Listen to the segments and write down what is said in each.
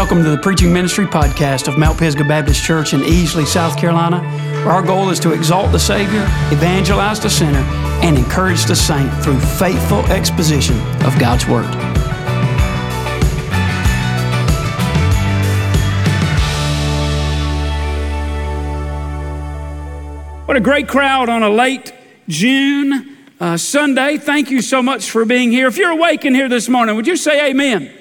Welcome to the Preaching Ministry Podcast of Mount Pisgah Baptist Church in Easley, South Carolina, where our goal is to exalt the Savior, evangelize the sinner, and encourage the saint through faithful exposition of God's Word. What a great crowd on a late June Sunday. Thank you so much for being here. If you're awake in here this morning, would you say amen? Amen.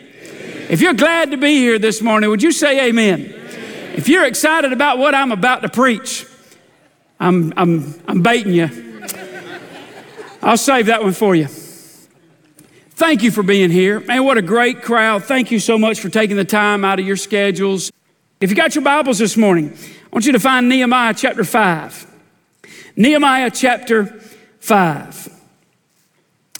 If you're glad to be here this morning, would you say amen? Amen. If you're excited about what I'm about to preach, I'm baiting you. I'll save that one for you. Thank you for being here. Man, what a great crowd. Thank you so much for taking the time out of your schedules. If you got your Bibles this morning, I want you to find Nehemiah chapter 5. Nehemiah chapter 5.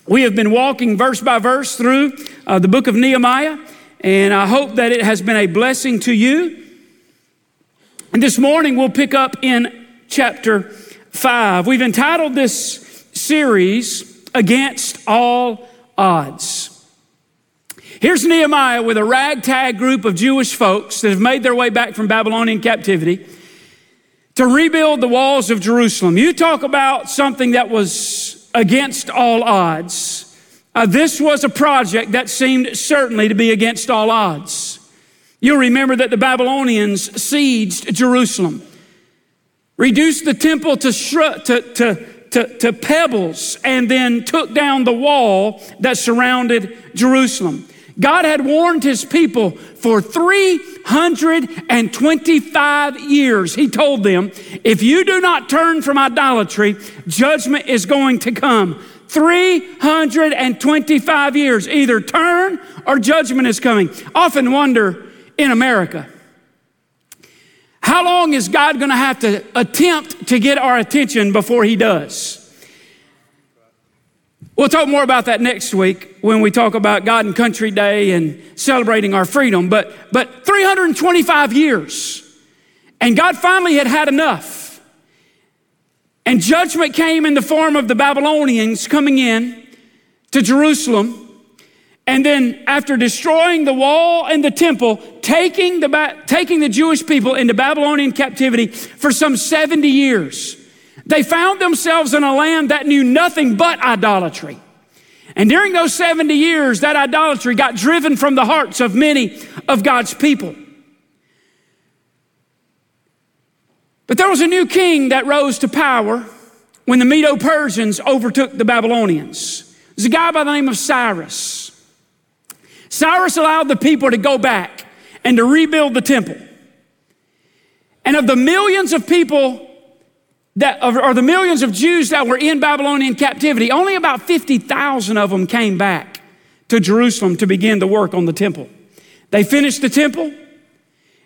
We have been walking verse by verse through the book of Nehemiah, and I hope that it has been a blessing to you. And this morning we'll pick up in chapter 5. We've entitled this series, Against All Odds. Here's Nehemiah with a ragtag group of Jewish folks that have made their way back from Babylonian captivity to rebuild the walls of Jerusalem. You talk about something that was against all odds. This was a project that seemed certainly to be against all odds. You'll remember that the Babylonians sieged Jerusalem, reduced the temple to pebbles, and then took down the wall that surrounded Jerusalem. God had warned his people for 325 years. He told them, if you do not turn from idolatry, judgment is going to come. 325 years, either turn or judgment is coming. Often wonder in America, how long is God going to have to attempt to get our attention before he does? We'll talk more about that next week when we talk about God and Country Day and celebrating our freedom. But 325 years, and God finally had enough. And judgment came in the form of the Babylonians coming in to Jerusalem, and then after destroying the wall and the temple, taking the Jewish people into Babylonian captivity for some 70 years. They found themselves in a land that knew nothing but idolatry. And during those 70 years, that idolatry got driven from the hearts of many of God's people. But there was a new king that rose to power when the Medo-Persians overtook the Babylonians. There's a guy by the name of Cyrus. Cyrus allowed the people to go back and to rebuild the temple. And of the millions of people the millions of Jews that were in Babylonian captivity, only about 50,000 of them came back to Jerusalem to begin the work on the temple. They finished the temple,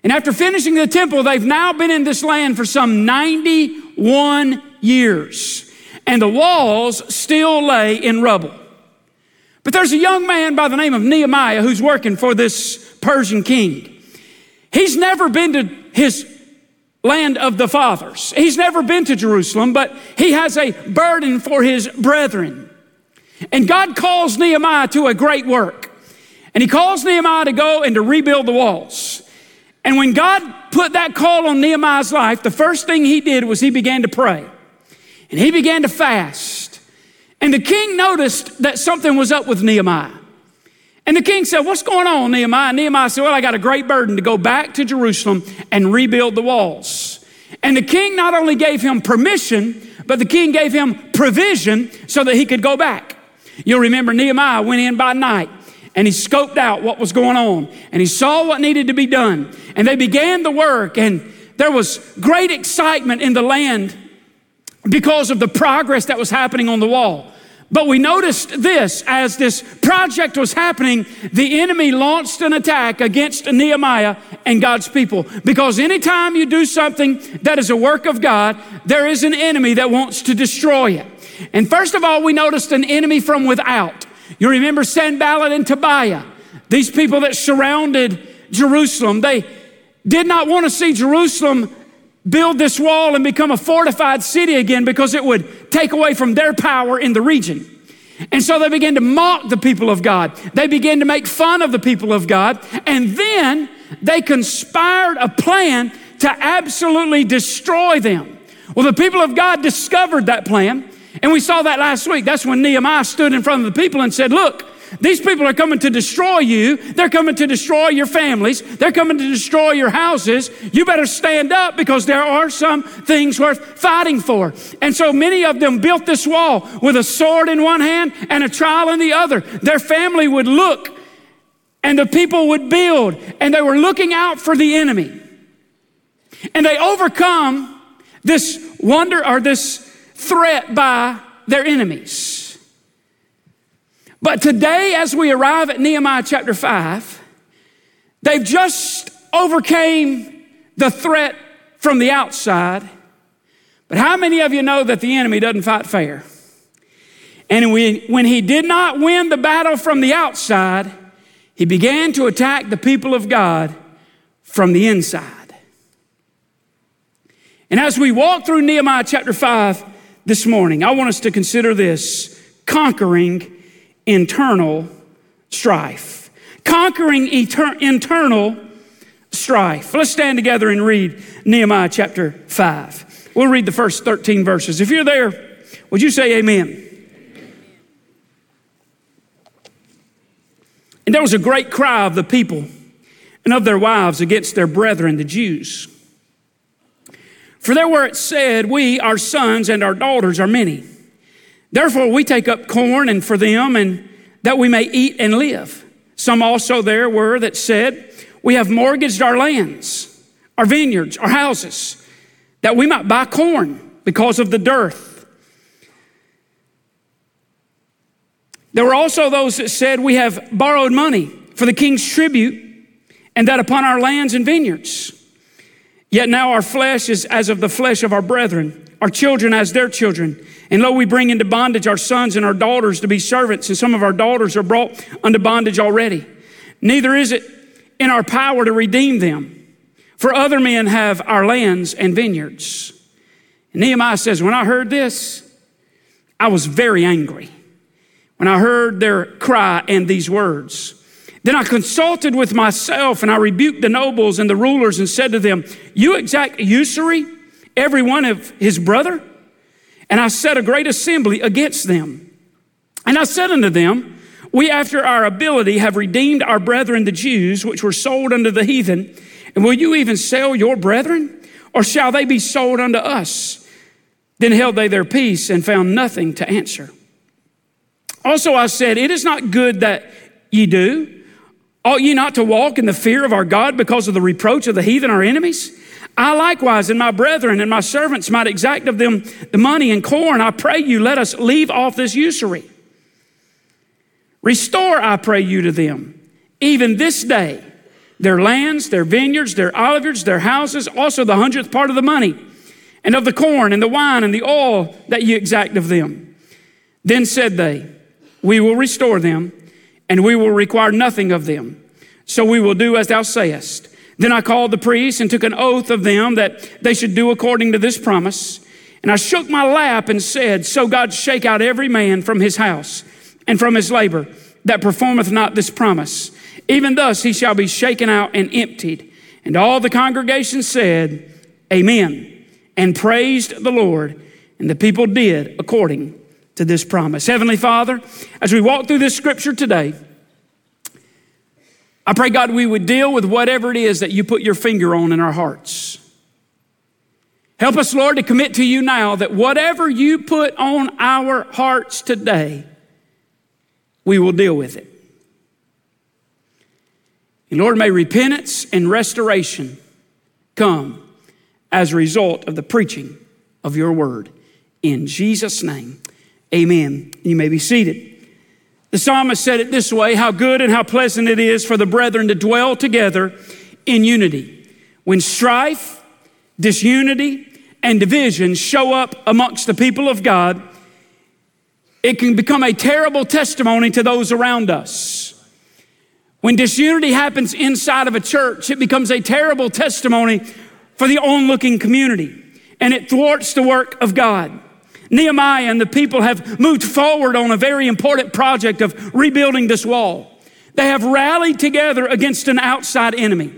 and after finishing the temple, they've now been in this land for some 91 years, and the walls still lay in rubble. But there's a young man by the name of Nehemiah who's working for this Persian king. He's never been to his land of the fathers. He's never been to Jerusalem, but he has a burden for his brethren. And God calls Nehemiah to a great work. And he calls Nehemiah to go and to rebuild the walls. And when God put that call on Nehemiah's life, the first thing he did was he began to pray. And he began to fast. And the king noticed that something was up with Nehemiah. And the king said, what's going on, Nehemiah? And Nehemiah said, well, I got a great burden to go back to Jerusalem and rebuild the walls. And the king not only gave him permission, but the king gave him provision so that he could go back. You'll remember Nehemiah went in by night and he scoped out what was going on and he saw what needed to be done. And they began the work, and there was great excitement in the land because of the progress that was happening on the wall. But we noticed this, as this project was happening, the enemy launched an attack against Nehemiah and God's people. Because anytime you do something that is a work of God, there is an enemy that wants to destroy it. And first of all, we noticed an enemy from without. You remember Sanballat and Tobiah, these people that surrounded Jerusalem. They did not want to see Jerusalem build this wall and become a fortified city again, because it would take away from their power in the region. And so they began to mock the people of God. They began to make fun of the people of God. And then they conspired a plan to absolutely destroy them. Well, the people of God discovered that plan, and we saw that last week. That's when Nehemiah stood in front of the people and said, look, these people are coming to destroy you. They're coming to destroy your families. They're coming to destroy your houses. You better stand up because there are some things worth fighting for. And so many of them built this wall with a sword in one hand and a trowel in the other. Their family would look and the people would build, and they were looking out for the enemy. And they overcome this wonder or this threat by their enemies. But today, as we arrive at Nehemiah chapter 5, they've just overcame the threat from the outside. But how many of you know that the enemy doesn't fight fair? And when he did not win the battle from the outside, he began to attack the people of God from the inside. And as we walk through Nehemiah chapter 5 this morning, I want us to consider this: conquering internal strife. Conquering internal strife. Let's stand together and read Nehemiah chapter 5. We'll read the first 13 verses. If you're there, would you say amen? And there was a great cry of the people and of their wives against their brethren, the Jews. For there were it said, we, our sons and our daughters are many. Therefore, we take up corn and for them, and that we may eat and live. Some also there were that said, we have mortgaged our lands, our vineyards, our houses, that we might buy corn because of the dearth. There were also those that said, we have borrowed money for the king's tribute, and that upon our lands and vineyards. Yet now our flesh is as of the flesh of our brethren, our children as their children. And lo, we bring into bondage our sons and our daughters to be servants, and some of our daughters are brought unto bondage already. Neither is it in our power to redeem them, for other men have our lands and vineyards. And Nehemiah says, when I heard this, I was very angry, when I heard their cry and these words. Then I consulted with myself, and I rebuked the nobles and the rulers and said to them, you exact usury, every one of his brother? And I set a great assembly against them. And I said unto them, we after our ability have redeemed our brethren the Jews, which were sold unto the heathen. And will you even sell your brethren? Or shall they be sold unto us? Then held they their peace and found nothing to answer. Also I said, it is not good that ye do. Ought ye not to walk in the fear of our God because of the reproach of the heathen, our enemies? I likewise and my brethren and my servants might exact of them the money and corn. I pray you, let us leave off this usury. Restore, I pray you, to them, even this day, their lands, their vineyards, their oliveyards, their houses, also the 100th part of the money and of the corn and the wine and the oil that you exact of them. Then said they, we will restore them, and we will require nothing of them. So we will do as thou sayest. Then I called the priests and took an oath of them that they should do according to this promise. And I shook my lap and said, so God shake out every man from his house and from his labor that performeth not this promise. Even thus he shall be shaken out and emptied. And all the congregation said, amen, and praised the Lord. And the people did according to this promise. Heavenly Father, as we walk through this scripture today, I pray, God, we would deal with whatever it is that you put your finger on in our hearts. Help us, Lord, to commit to you now that whatever you put on our hearts today, we will deal with it. And Lord, may repentance and restoration come as a result of the preaching of your word. In Jesus' name, amen. You may be seated. The psalmist said it this way, how good and how pleasant it is for the brethren to dwell together in unity. When strife, disunity, and division show up amongst the people of God, it can become a terrible testimony to those around us. When disunity happens inside of a church, it becomes a terrible testimony for the onlooking community, and it thwarts the work of God. Nehemiah and the people have moved forward on a very important project of rebuilding this wall. They have rallied together against an outside enemy.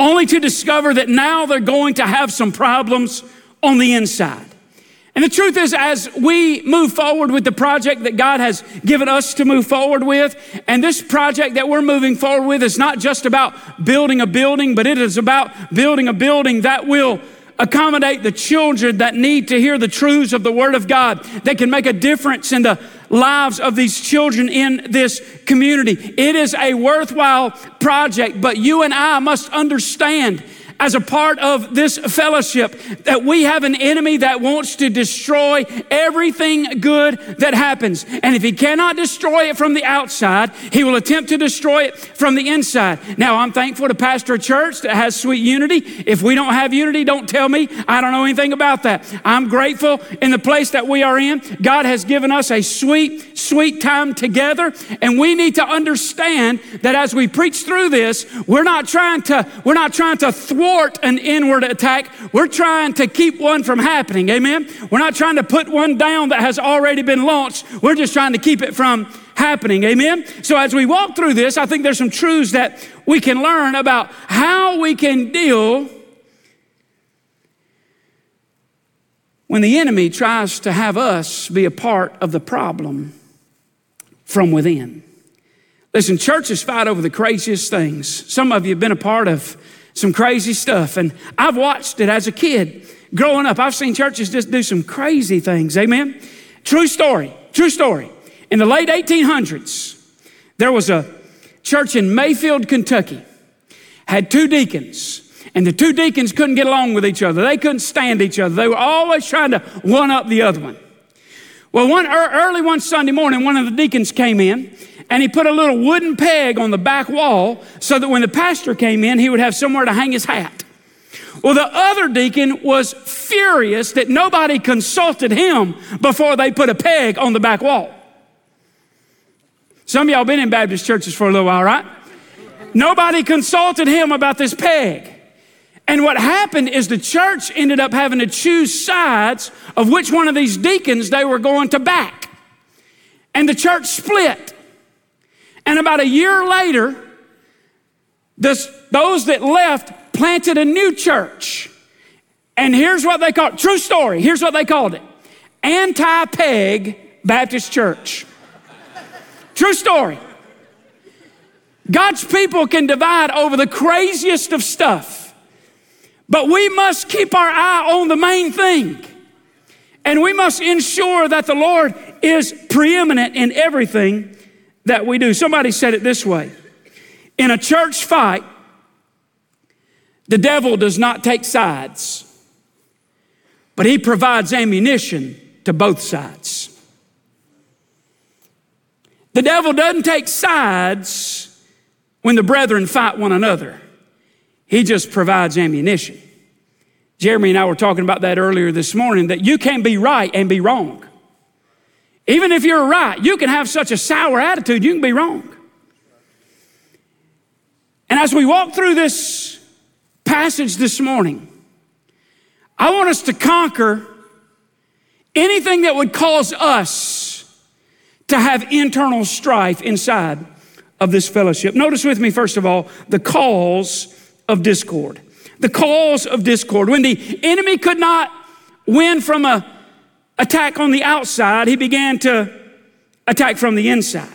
only to discover that now they're going to have some problems on the inside. And the truth is, as we move forward with the project that God has given us to move forward with, and this project that we're moving forward with is not just about building a building, but it is about building a building that will accommodate the children that need to hear the truths of the Word of God, that can make a difference in the lives of these children in this community. It is a worthwhile project, but you and I must understand, as a part of this fellowship, that we have an enemy that wants to destroy everything good that happens. And if he cannot destroy it from the outside, he will attempt to destroy it from the inside. Now, I'm thankful to pastor a church that has sweet unity. If we don't have unity, don't tell me. I don't know anything about that. I'm grateful in the place that we are in. God has given us a sweet, sweet time together. And we need to understand that as we preach through this, we're not trying to thwart an inward attack. We're trying to keep one from happening. Amen. We're not trying to put one down that has already been launched. We're just trying to keep it from happening. Amen. So as we walk through this, I think there's some truths that we can learn about how we can deal when the enemy tries to have us be a part of the problem from within. Listen, churches fight over the craziest things. Some of you have been a part of some crazy stuff. And I've watched it as a kid growing up. I've seen churches just do some crazy things. Amen. True story. In the late 1800s, there was a church in Mayfield, Kentucky, had two deacons. And the two deacons couldn't get along with each other. They couldn't stand each other. They were always trying to one up the other one. Well, early one Sunday morning, one of the deacons came in, and he put a little wooden peg on the back wall so that when the pastor came in, he would have somewhere to hang his hat. Well, the other deacon was furious that nobody consulted him before they put a peg on the back wall. Some of y'all been in Baptist churches for a little while, right? Nobody consulted him about this peg. And what happened is the church ended up having to choose sides of which one of these deacons they were going to back. And the church split. And about a year later, those that left planted a new church. And here's what they called it. True story. Here's what they called it. Anti-Peg Baptist Church. True story. God's people can divide over the craziest of stuff. But we must keep our eye on the main thing. And we must ensure that the Lord is preeminent in everything that we do. Somebody said it this way. In a church fight, the devil does not take sides, but he provides ammunition to both sides. The devil doesn't take sides when the brethren fight one another. He just provides ammunition. Jeremy and I were talking about that earlier this morning, that you can be right and be wrong. Even if you're right, you can have such a sour attitude, you can be wrong. And as we walk through this passage this morning, I want us to conquer anything that would cause us to have internal strife inside of this fellowship. Notice with me, first of all, the cause of discord. The cause of discord. When the enemy could not win from an attack on the outside, he began to attack from the inside.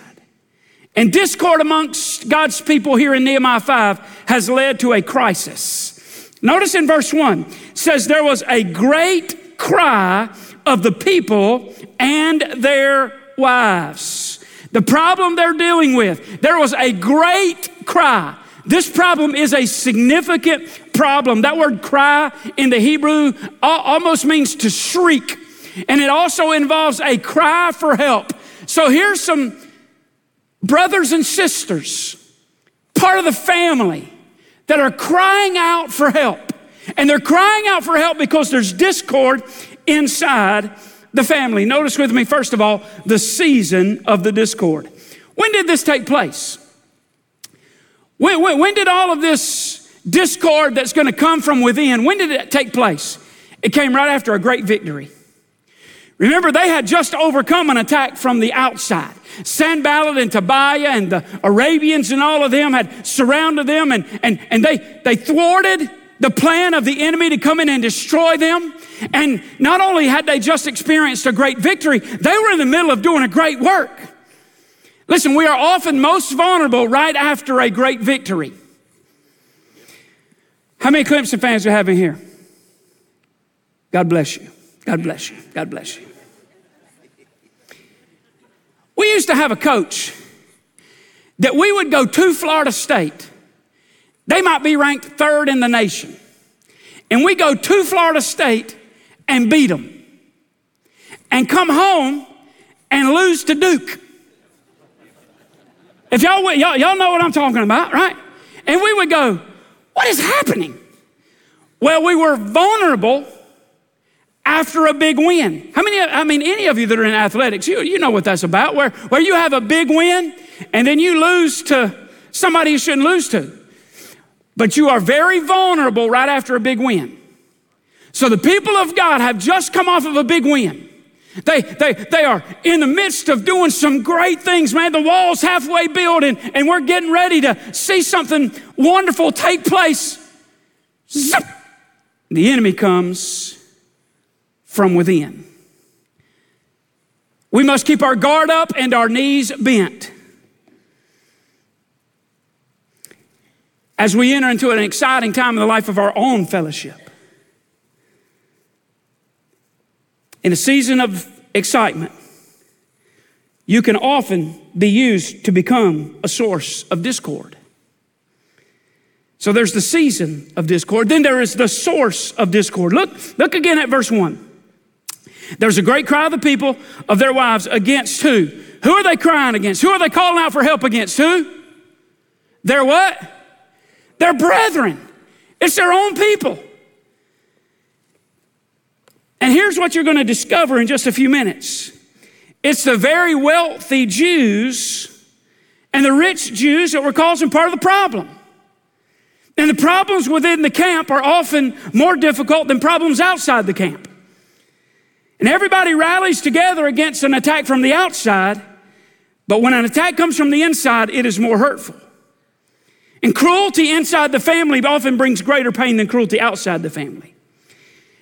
And discord amongst God's people here in Nehemiah 5 has led to a crisis. Notice in verse 1, it says there was a great cry of the people and their wives. The problem they're dealing with, there was a great cry. This problem is a significant problem. That word cry in the Hebrew almost means to shriek. And it also involves a cry for help. So here's some brothers and sisters, part of the family, that are crying out for help. And they're crying out for help because there's discord inside the family. Notice with me, first of all, the season of the discord. When did this take place? When did all of this discord that's going to come from within, when did it take place? It came right after a great victory. Remember, they had just overcome an attack from the outside. Sanballat and Tobiah and the Arabians and all of them had surrounded them, and they thwarted the plan of the enemy to come in and destroy them. And not only had they just experienced a great victory, they were in the middle of doing a great work. Listen, we are often most vulnerable right after a great victory. How many Clemson fans do we have in here? God bless you. God bless you. God bless you. We used to have a coach that we would go to Florida State. They might be ranked third in the nation. And we go to Florida State and beat them. And come home and lose to Duke. If y'all know what I'm talking about, right? And we would go, what is happening? Well, we were vulnerable after a big win. Any of you that are in athletics, you know what that's about, where you have a big win and then you lose to somebody you shouldn't lose to. But you are very vulnerable right after a big win. So the people of God have just come off of a big win. They are in the midst of doing some great things, man. The wall's halfway built, and we're getting ready to see something wonderful take place. Zip! The enemy comes from within. We must keep our guard up and our knees bent. As we enter into an exciting time in the life of our own fellowship. In a season of excitement, you can often be used to become a source of discord. So there's the season of discord. Then there is the source of discord. Look again at verse 1. There's a great cry of the people of their wives against who? Who are they crying against? Who are they calling out for help against? Who? Their what? Their brethren. It's their own people. And here's what you're going to discover in just a few minutes. It's the very wealthy Jews and the rich Jews that were causing part of the problem. And the problems within the camp are often more difficult than problems outside the camp. And everybody rallies together against an attack from the outside, but when an attack comes from the inside, it is more hurtful. And cruelty inside the family often brings greater pain than cruelty outside the family.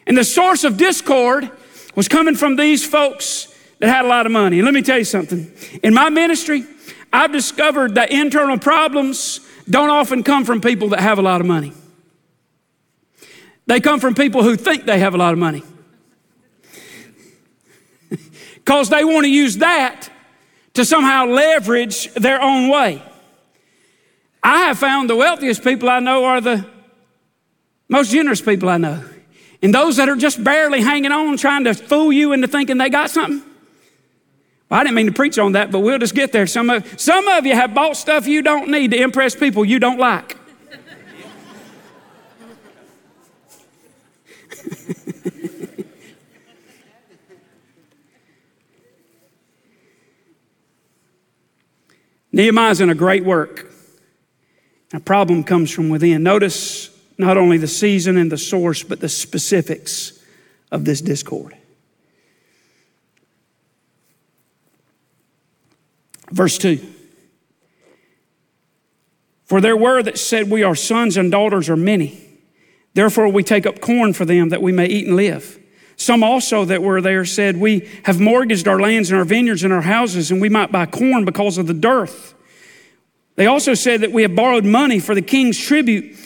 And the source of discord was coming from these folks that had a lot of money. And let me tell you something. In my ministry, I've discovered that internal problems don't often come from people that have a lot of money. They come from people who think they have a lot of money. Because they want to use that to somehow leverage their own way. I have found the wealthiest people I know are the most generous people I know. And those that are just barely hanging on, trying to fool you into thinking they got something. Well, I didn't mean to preach on that, but we'll just get there. Some of you have bought stuff you don't need to impress people you don't like. Nehemiah's in a great work. A problem comes from within. Notice not only the season and the source, but the specifics of this discord. Verse 2. For their word that said, we are sons and daughters are many. Therefore we take up corn for them that we may eat and live. Some also that were there said, we have mortgaged our lands and our vineyards and our houses, and we might buy corn because of the dearth. They also said that we have borrowed money for the king's tribute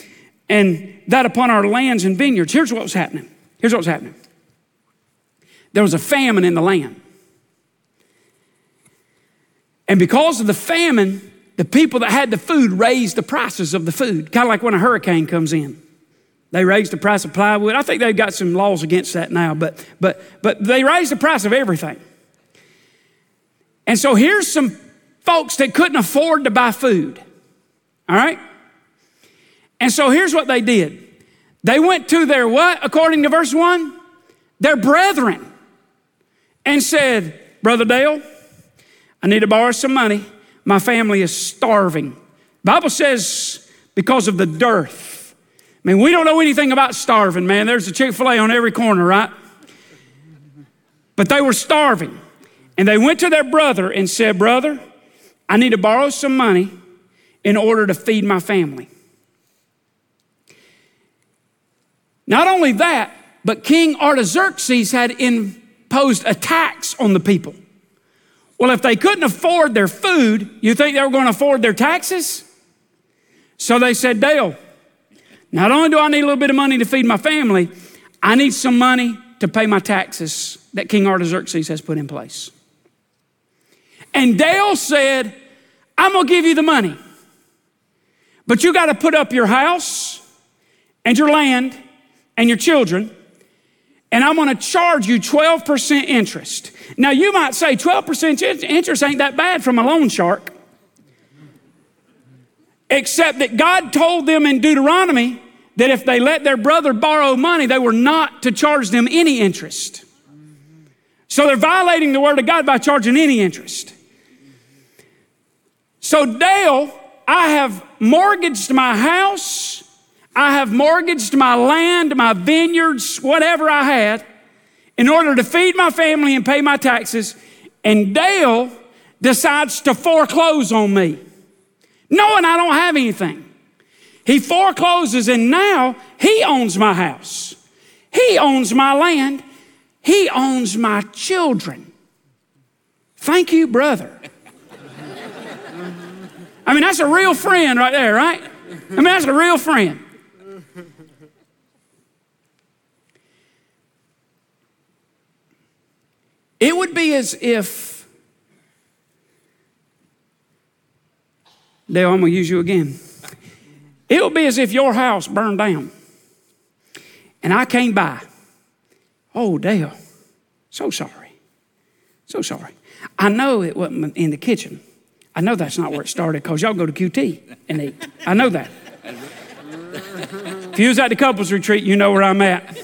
and that upon our lands and vineyards. Here's what was happening. There was a famine in the land. And because of the famine, the people that had the food raised the prices of the food, kind of like when a hurricane comes in. They raised the price of plywood. I think they've got some laws against that now, but they raised the price of everything. And so here's some folks that couldn't afford to buy food, all right? And so here's what they did. They went to their what, according to verse 1? Their brethren, and said, Brother Dale, I need to borrow some money. My family is starving. The Bible says because of the dearth. I mean, we don't know anything about starving, man. There's a Chick-fil-A on every corner, right? But they were starving. And they went to their brother and said, "Brother, I need to borrow some money in order to feed my family." Not only that, but King Artaxerxes had imposed a tax on the people. Well, if they couldn't afford their food, you think they were going to afford their taxes? So they said, "Dale, not only do I need a little bit of money to feed my family, I need some money to pay my taxes that King Artaxerxes has put in place." And Dale said, "I'm going to give you the money, but you got to put up your house and your land and your children, and I'm going to charge you 12% interest." Now, you might say 12% interest ain't that bad from a loan shark, except that God told them in Deuteronomy that if they let their brother borrow money, they were not to charge them any interest. So they're violating the word of God by charging any interest. So Dale, I have mortgaged my house, I have mortgaged my land, my vineyards, whatever I had, in order to feed my family and pay my taxes, and Dale decides to foreclose on me, knowing I don't have anything. He forecloses, and now he owns my house. He owns my land. He owns my children. Thank you, brother. I mean, that's a real friend right there, right? I mean, that's a real friend. It would be as if, Dale, I'm going to use you again. It would be as if your house burned down and I came by. "Oh, Dale, so sorry. So sorry. I know it wasn't in the kitchen. I know that's not where it started because y'all go to QT and eat. I know that. If you was at the couples retreat, you know where I'm at.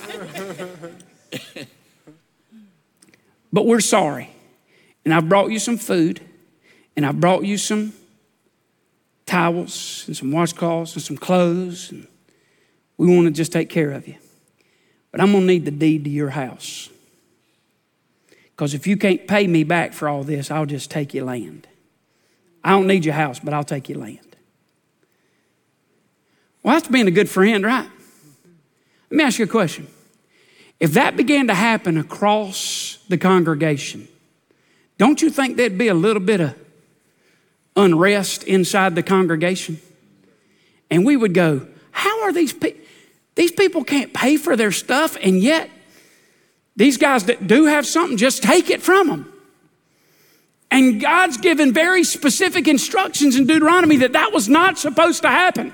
But we're sorry. And I've brought you some food, and I've brought you some towels and some washcloths and some clothes. And we want to just take care of you. But I'm going to need the deed to your house. Because if you can't pay me back for all this, I'll just take your land. I don't need your house, but I'll take your land." Well, that's being a good friend, right? Let me ask you a question. If that began to happen across the congregation, don't you think there'd be a little bit of unrest inside the congregation? And we would go, "How are these people? These people can't pay for their stuff, and yet these guys that do have something just take it from them." And God's given very specific instructions in Deuteronomy that that was not supposed to happen.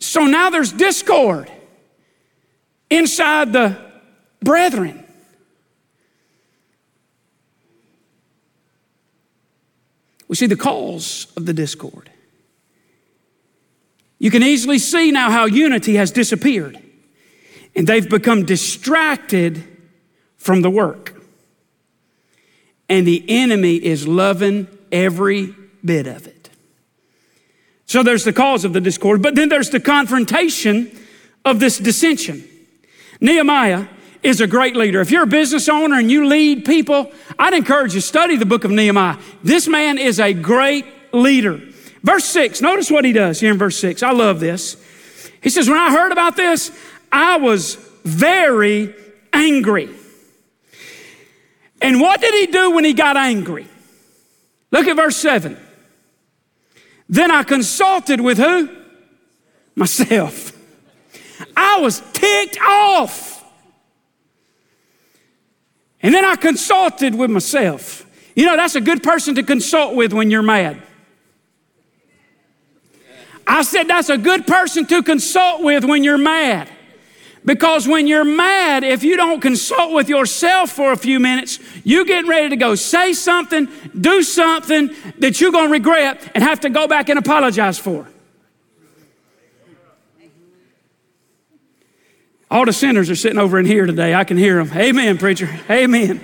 So now there's discord inside the brethren. We see the cause of the discord. You can easily see now how unity has disappeared, and they've become distracted from the work. And the enemy is loving every bit of it. So there's the cause of the discord, but then there's the confrontation of this dissension. Nehemiah is a great leader. If you're a business owner and you lead people, I'd encourage you to study the book of Nehemiah. This man is a great leader. Verse 6, notice what he does here in verse 6. I love this. He says, "When I heard about this, I was very angry." And what did he do when he got angry? Look at verse 7. "Then I consulted with" who? "Myself." I was ticked off. And then I consulted with myself. You know, that's a good person to consult with when you're mad. I said that's a good person to consult with when you're mad. Because when you're mad, if you don't consult with yourself for a few minutes, you get ready to go say something, do something that you're going to regret and have to go back and apologize for. All the sinners are sitting over in here today. I can hear them. Amen, preacher. Amen.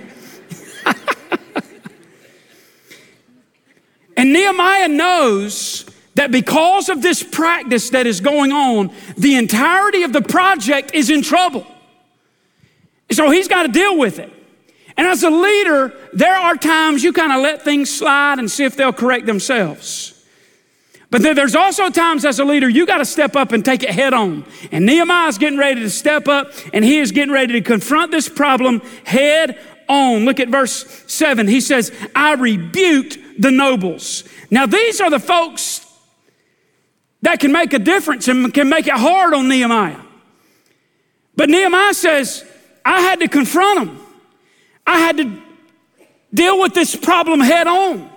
And Nehemiah knows that because of this practice that is going on, the entirety of the project is in trouble. So he's got to deal with it. And as a leader, there are times you kind of let things slide and see if they'll correct themselves. But then there's also times as a leader, you got to step up and take it head on. And Nehemiah's getting ready to step up, and he is getting ready to confront this problem head on. Look at verse 7. He says, I rebuked the nobles. Now, these are the folks that can make a difference and can make it hard on Nehemiah. But Nehemiah says, I had to confront them. I had to deal with this problem head on.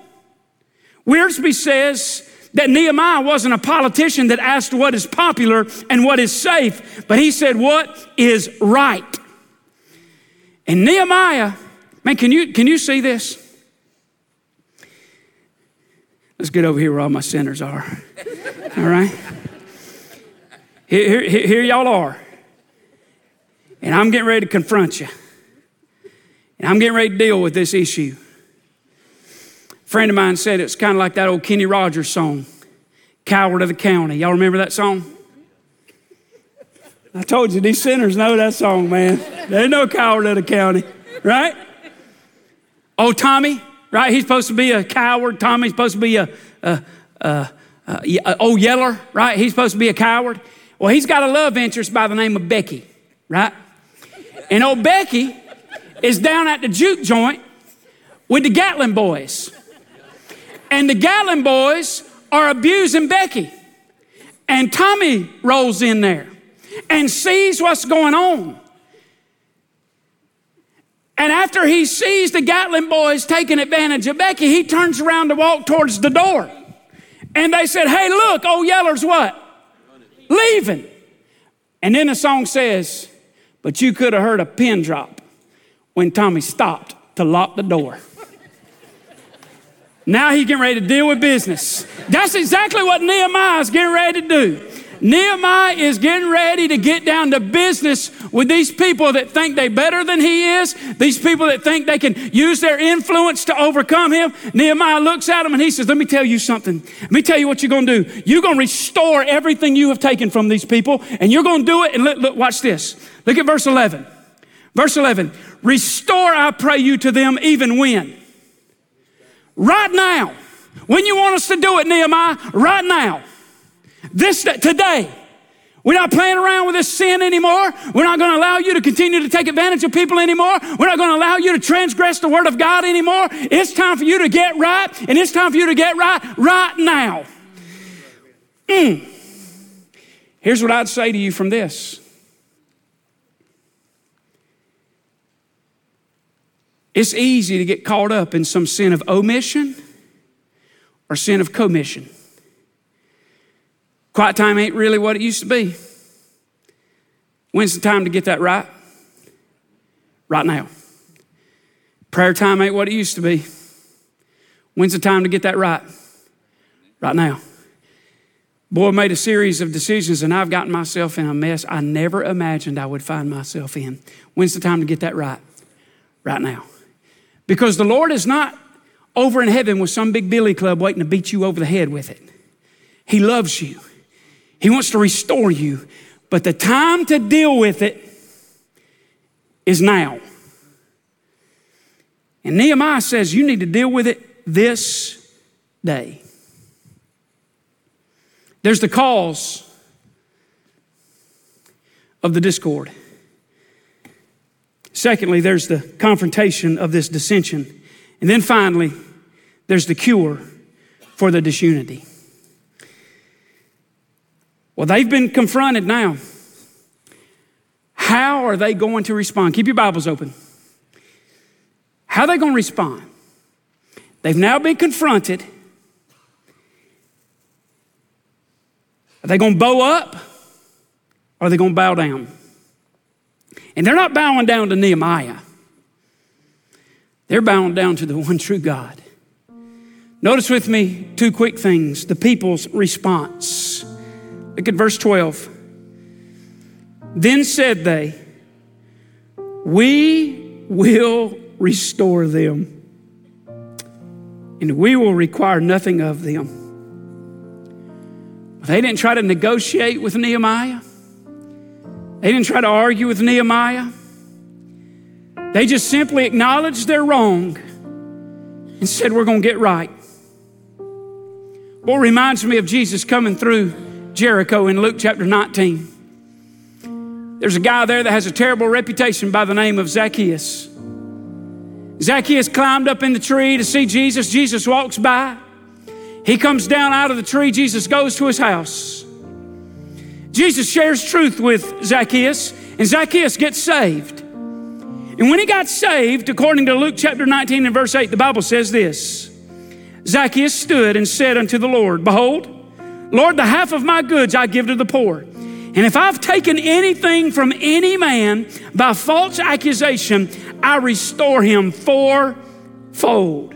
Wiersbe says that Nehemiah wasn't a politician that asked what is popular and what is safe, but he said, what is right? And Nehemiah, man, can you see this? Let's get over here where all my sinners are, all right? Here y'all are, and I'm getting ready to confront you, and I'm getting ready to deal with this issue. A friend of mine said it's kind of like that old Kenny Rogers song, Coward of the County. Y'all remember that song? I told you, these sinners know that song, man. They know Coward of the County, right? Oh, Tommy, right? He's supposed to be a coward. Tommy's supposed to be a old yeller, right? He's supposed to be a coward. Well, he's got a love interest by the name of Becky, right? And old Becky is down at the juke joint with the Gatlin boys. And the Gatlin boys are abusing Becky. And Tommy rolls in there and sees what's going on. And after he sees the Gatlin boys taking advantage of Becky, he turns around to walk towards the door. And they said, hey, look, old Yeller's what? Leaving. And then the song says, but you could have heard a pin drop when Tommy stopped to lock the door. Now he's getting ready to deal with business. That's exactly what Nehemiah's getting ready to do. Nehemiah is getting ready to get down to business with these people that think they better than he is, these people that think they can use their influence to overcome him. Nehemiah looks at him and he says, let me tell you something. Let me tell you what you're going to do. You're going to restore everything you have taken from these people, and you're going to do it. And look, watch this. Look at verse 11. Verse 11, restore, I pray you, to them even when? Right now. When you want us to do it, Nehemiah, right now. Today. We're not playing around with this sin anymore. We're not going to allow you to continue to take advantage of people anymore. We're not going to allow you to transgress the word of God anymore. It's time for you to get right, and it's time for you to get right now. Here's what I'd say to you from this. It's easy to get caught up in some sin of omission or sin of commission. Quiet time ain't really what it used to be. When's the time to get that right? Right now. Prayer time ain't what it used to be. When's the time to get that right? Right now. Boy, I made a series of decisions, and I've gotten myself in a mess I never imagined I would find myself in. When's the time to get that right? Right now. Because the Lord is not over in heaven with some big billy club waiting to beat you over the head with it. He loves you. He wants to restore you. But the time to deal with it is now. And Nehemiah says you need to deal with it this day. There's the cause of the discord. Secondly, there's the confrontation of this dissension. And then finally, there's the cure for the disunity. Well, they've been confronted now. How are they going to respond? Keep your Bibles open. How are they going to respond? They've now been confronted. Are they going to bow up? Or are they going to bow down? And they're not bowing down to Nehemiah. They're bowing down to the one true God. Notice with me two quick things. The people's response. Look at verse 12. Then said they, we will restore them, and we will require nothing of them. They didn't try to negotiate with Nehemiah. They didn't try to argue with Nehemiah. They just simply acknowledged their wrong and said, we're going to get right. What reminds me of Jesus coming through Jericho in Luke chapter 19. There's a guy there that has a terrible reputation by the name of Zacchaeus. Zacchaeus climbed up in the tree to see Jesus. Jesus walks by. He comes down out of the tree. Jesus goes to his house. Jesus shares truth with Zacchaeus, and Zacchaeus gets saved. And when he got saved, according to Luke chapter 19 and verse 8, the Bible says this, Zacchaeus stood and said unto the Lord, behold, Lord, the half of my goods I give to the poor. And if I've taken anything from any man by false accusation, I restore him fourfold.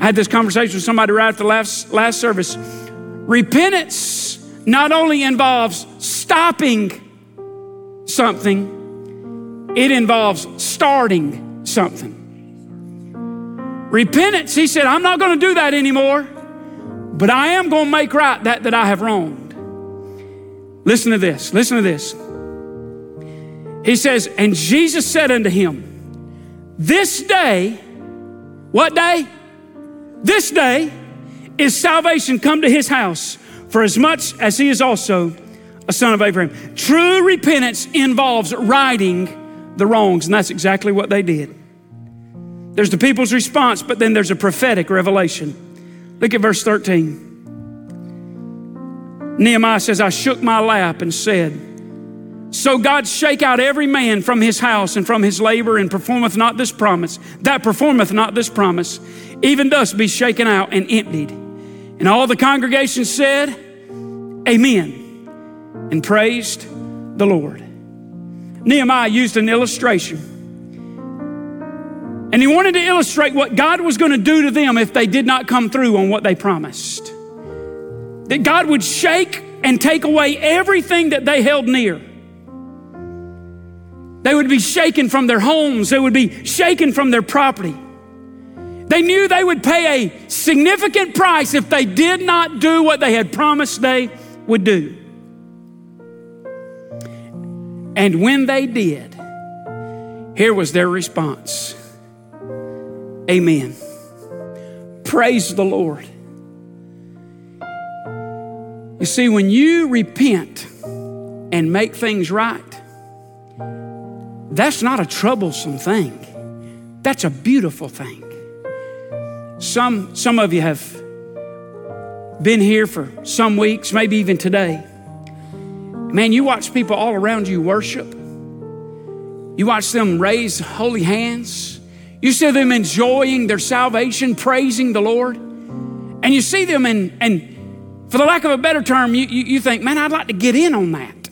I had this conversation with somebody right after the last service. Repentance not only involves stopping something, it involves starting something. Repentance, he said, I'm not going to do that anymore, but I am going to make right that I have wronged. Listen to this. He says, and Jesus said unto him, this day, what day? This day is salvation come to his house, for as much as he is also a son of Abraham. True repentance involves righting the wrongs, and that's exactly what they did. There's the people's response, but then there's a prophetic revelation. Look at verse 13. Nehemiah says, I shook my lap and said, so God shake out every man from his house and from his labor and performeth not this promise. Even thus be shaken out and emptied. And all the congregation said, amen, and praised the Lord. Nehemiah used an illustration. And he wanted to illustrate what God was going to do to them if they did not come through on what they promised. That God would shake and take away everything that they held near. They would be shaken from their homes. They would be shaken from their property. They knew they would pay a significant price if they did not do what they had promised they would do. And when they did, here was their response. Amen. Praise the Lord. You see, when you repent and make things right, that's not a troublesome thing. That's a beautiful thing. Some of you have been here for some weeks, maybe even today. Man, you watch people all around you worship. You watch them raise holy hands. You see them enjoying their salvation, praising the Lord. And you see them and for the lack of a better term, you think, man, I'd like to get in on that.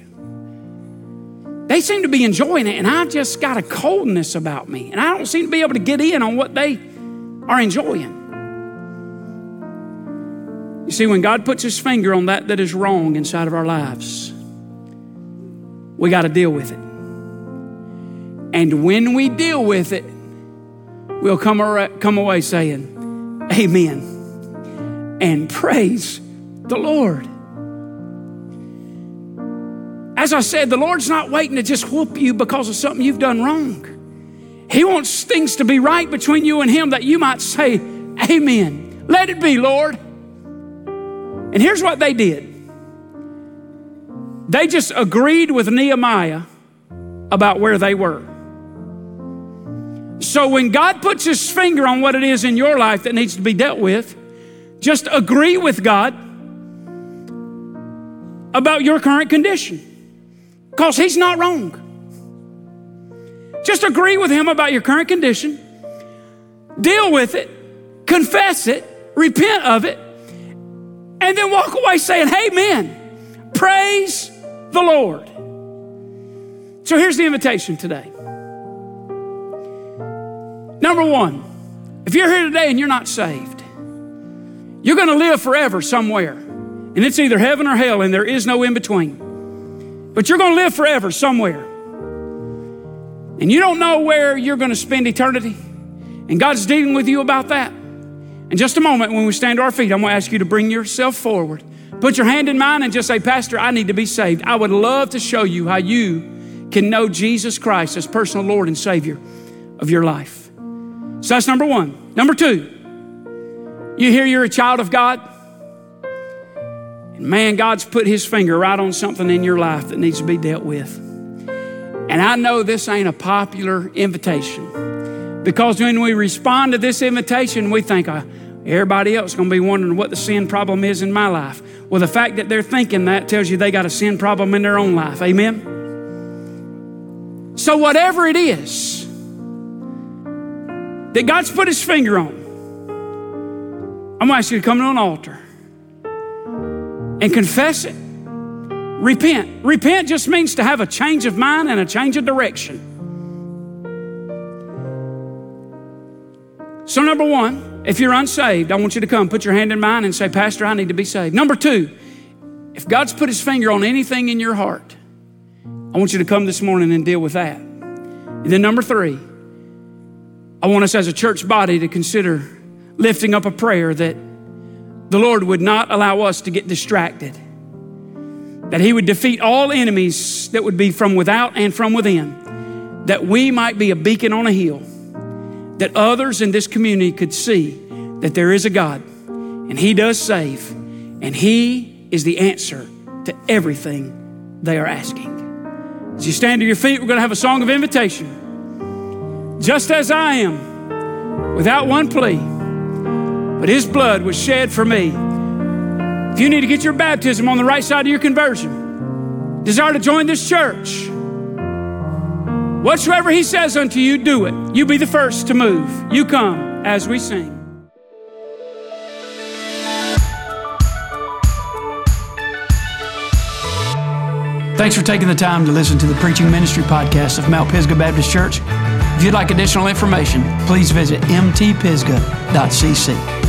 They seem to be enjoying it, and I just got a coldness about me, and I don't seem to be able to get in on what they are enjoying. You see, when God puts his finger on that is wrong inside of our lives, we got to deal with it. And when we deal with it, we'll come away saying, amen, and praise the Lord. As I said, the Lord's not waiting to just whoop you because of something you've done wrong. He wants things to be right between you and him that you might say, amen. Let it be, Lord. And here's what they did. They just agreed with Nehemiah about where they were. So when God puts his finger on what it is in your life that needs to be dealt with, just agree with God about your current condition, because he's not wrong. Just agree with him about your current condition, deal with it, confess it, repent of it, and then walk away saying, amen, praise the Lord. So here's the invitation today. Number one, if you're here today and you're not saved, you're going to live forever somewhere. And it's either heaven or hell, and there is no in between. But you're going to live forever somewhere. And you don't know where you're going to spend eternity. And God's dealing with you about that. In just a moment, when we stand to our feet, I'm going to ask you to bring yourself forward. Put your hand in mine and just say, Pastor, I need to be saved. I would love to show you how you can know Jesus Christ as personal Lord and Savior of your life. So that's number one. Number two, you hear you're a child of God. And man, God's put his finger right on something in your life that needs to be dealt with. And I know this ain't a popular invitation, because when we respond to this invitation, we think, everybody else is going to be wondering what the sin problem is in my life. Well, the fact that they're thinking that tells you they got a sin problem in their own life. Amen? So whatever it is that God's put his finger on, I'm going to ask you to come to an altar and confess it. Repent. Repent just means to have a change of mind and a change of direction. So number one, if you're unsaved, I want you to come, put your hand in mine and say, Pastor, I need to be saved. Number two, if God's put his finger on anything in your heart, I want you to come this morning and deal with that. And then number three, I want us as a church body to consider lifting up a prayer that the Lord would not allow us to get distracted, that he would defeat all enemies that would be from without and from within, that we might be a beacon on a hill, that others in this community could see that there is a God and he does save and he is the answer to everything they are asking. As you stand to your feet, we're going to have a song of invitation. Just as I am, without one plea, but his blood was shed for me. If you need to get your baptism on the right side of your conversion, desire to join this church, whatsoever he says unto you, do it. You be the first to move. You come as we sing. Thanks for taking the time to listen to the preaching ministry podcast of Mount Pisgah Baptist Church. If you'd like additional information, please visit mtpisgah.cc.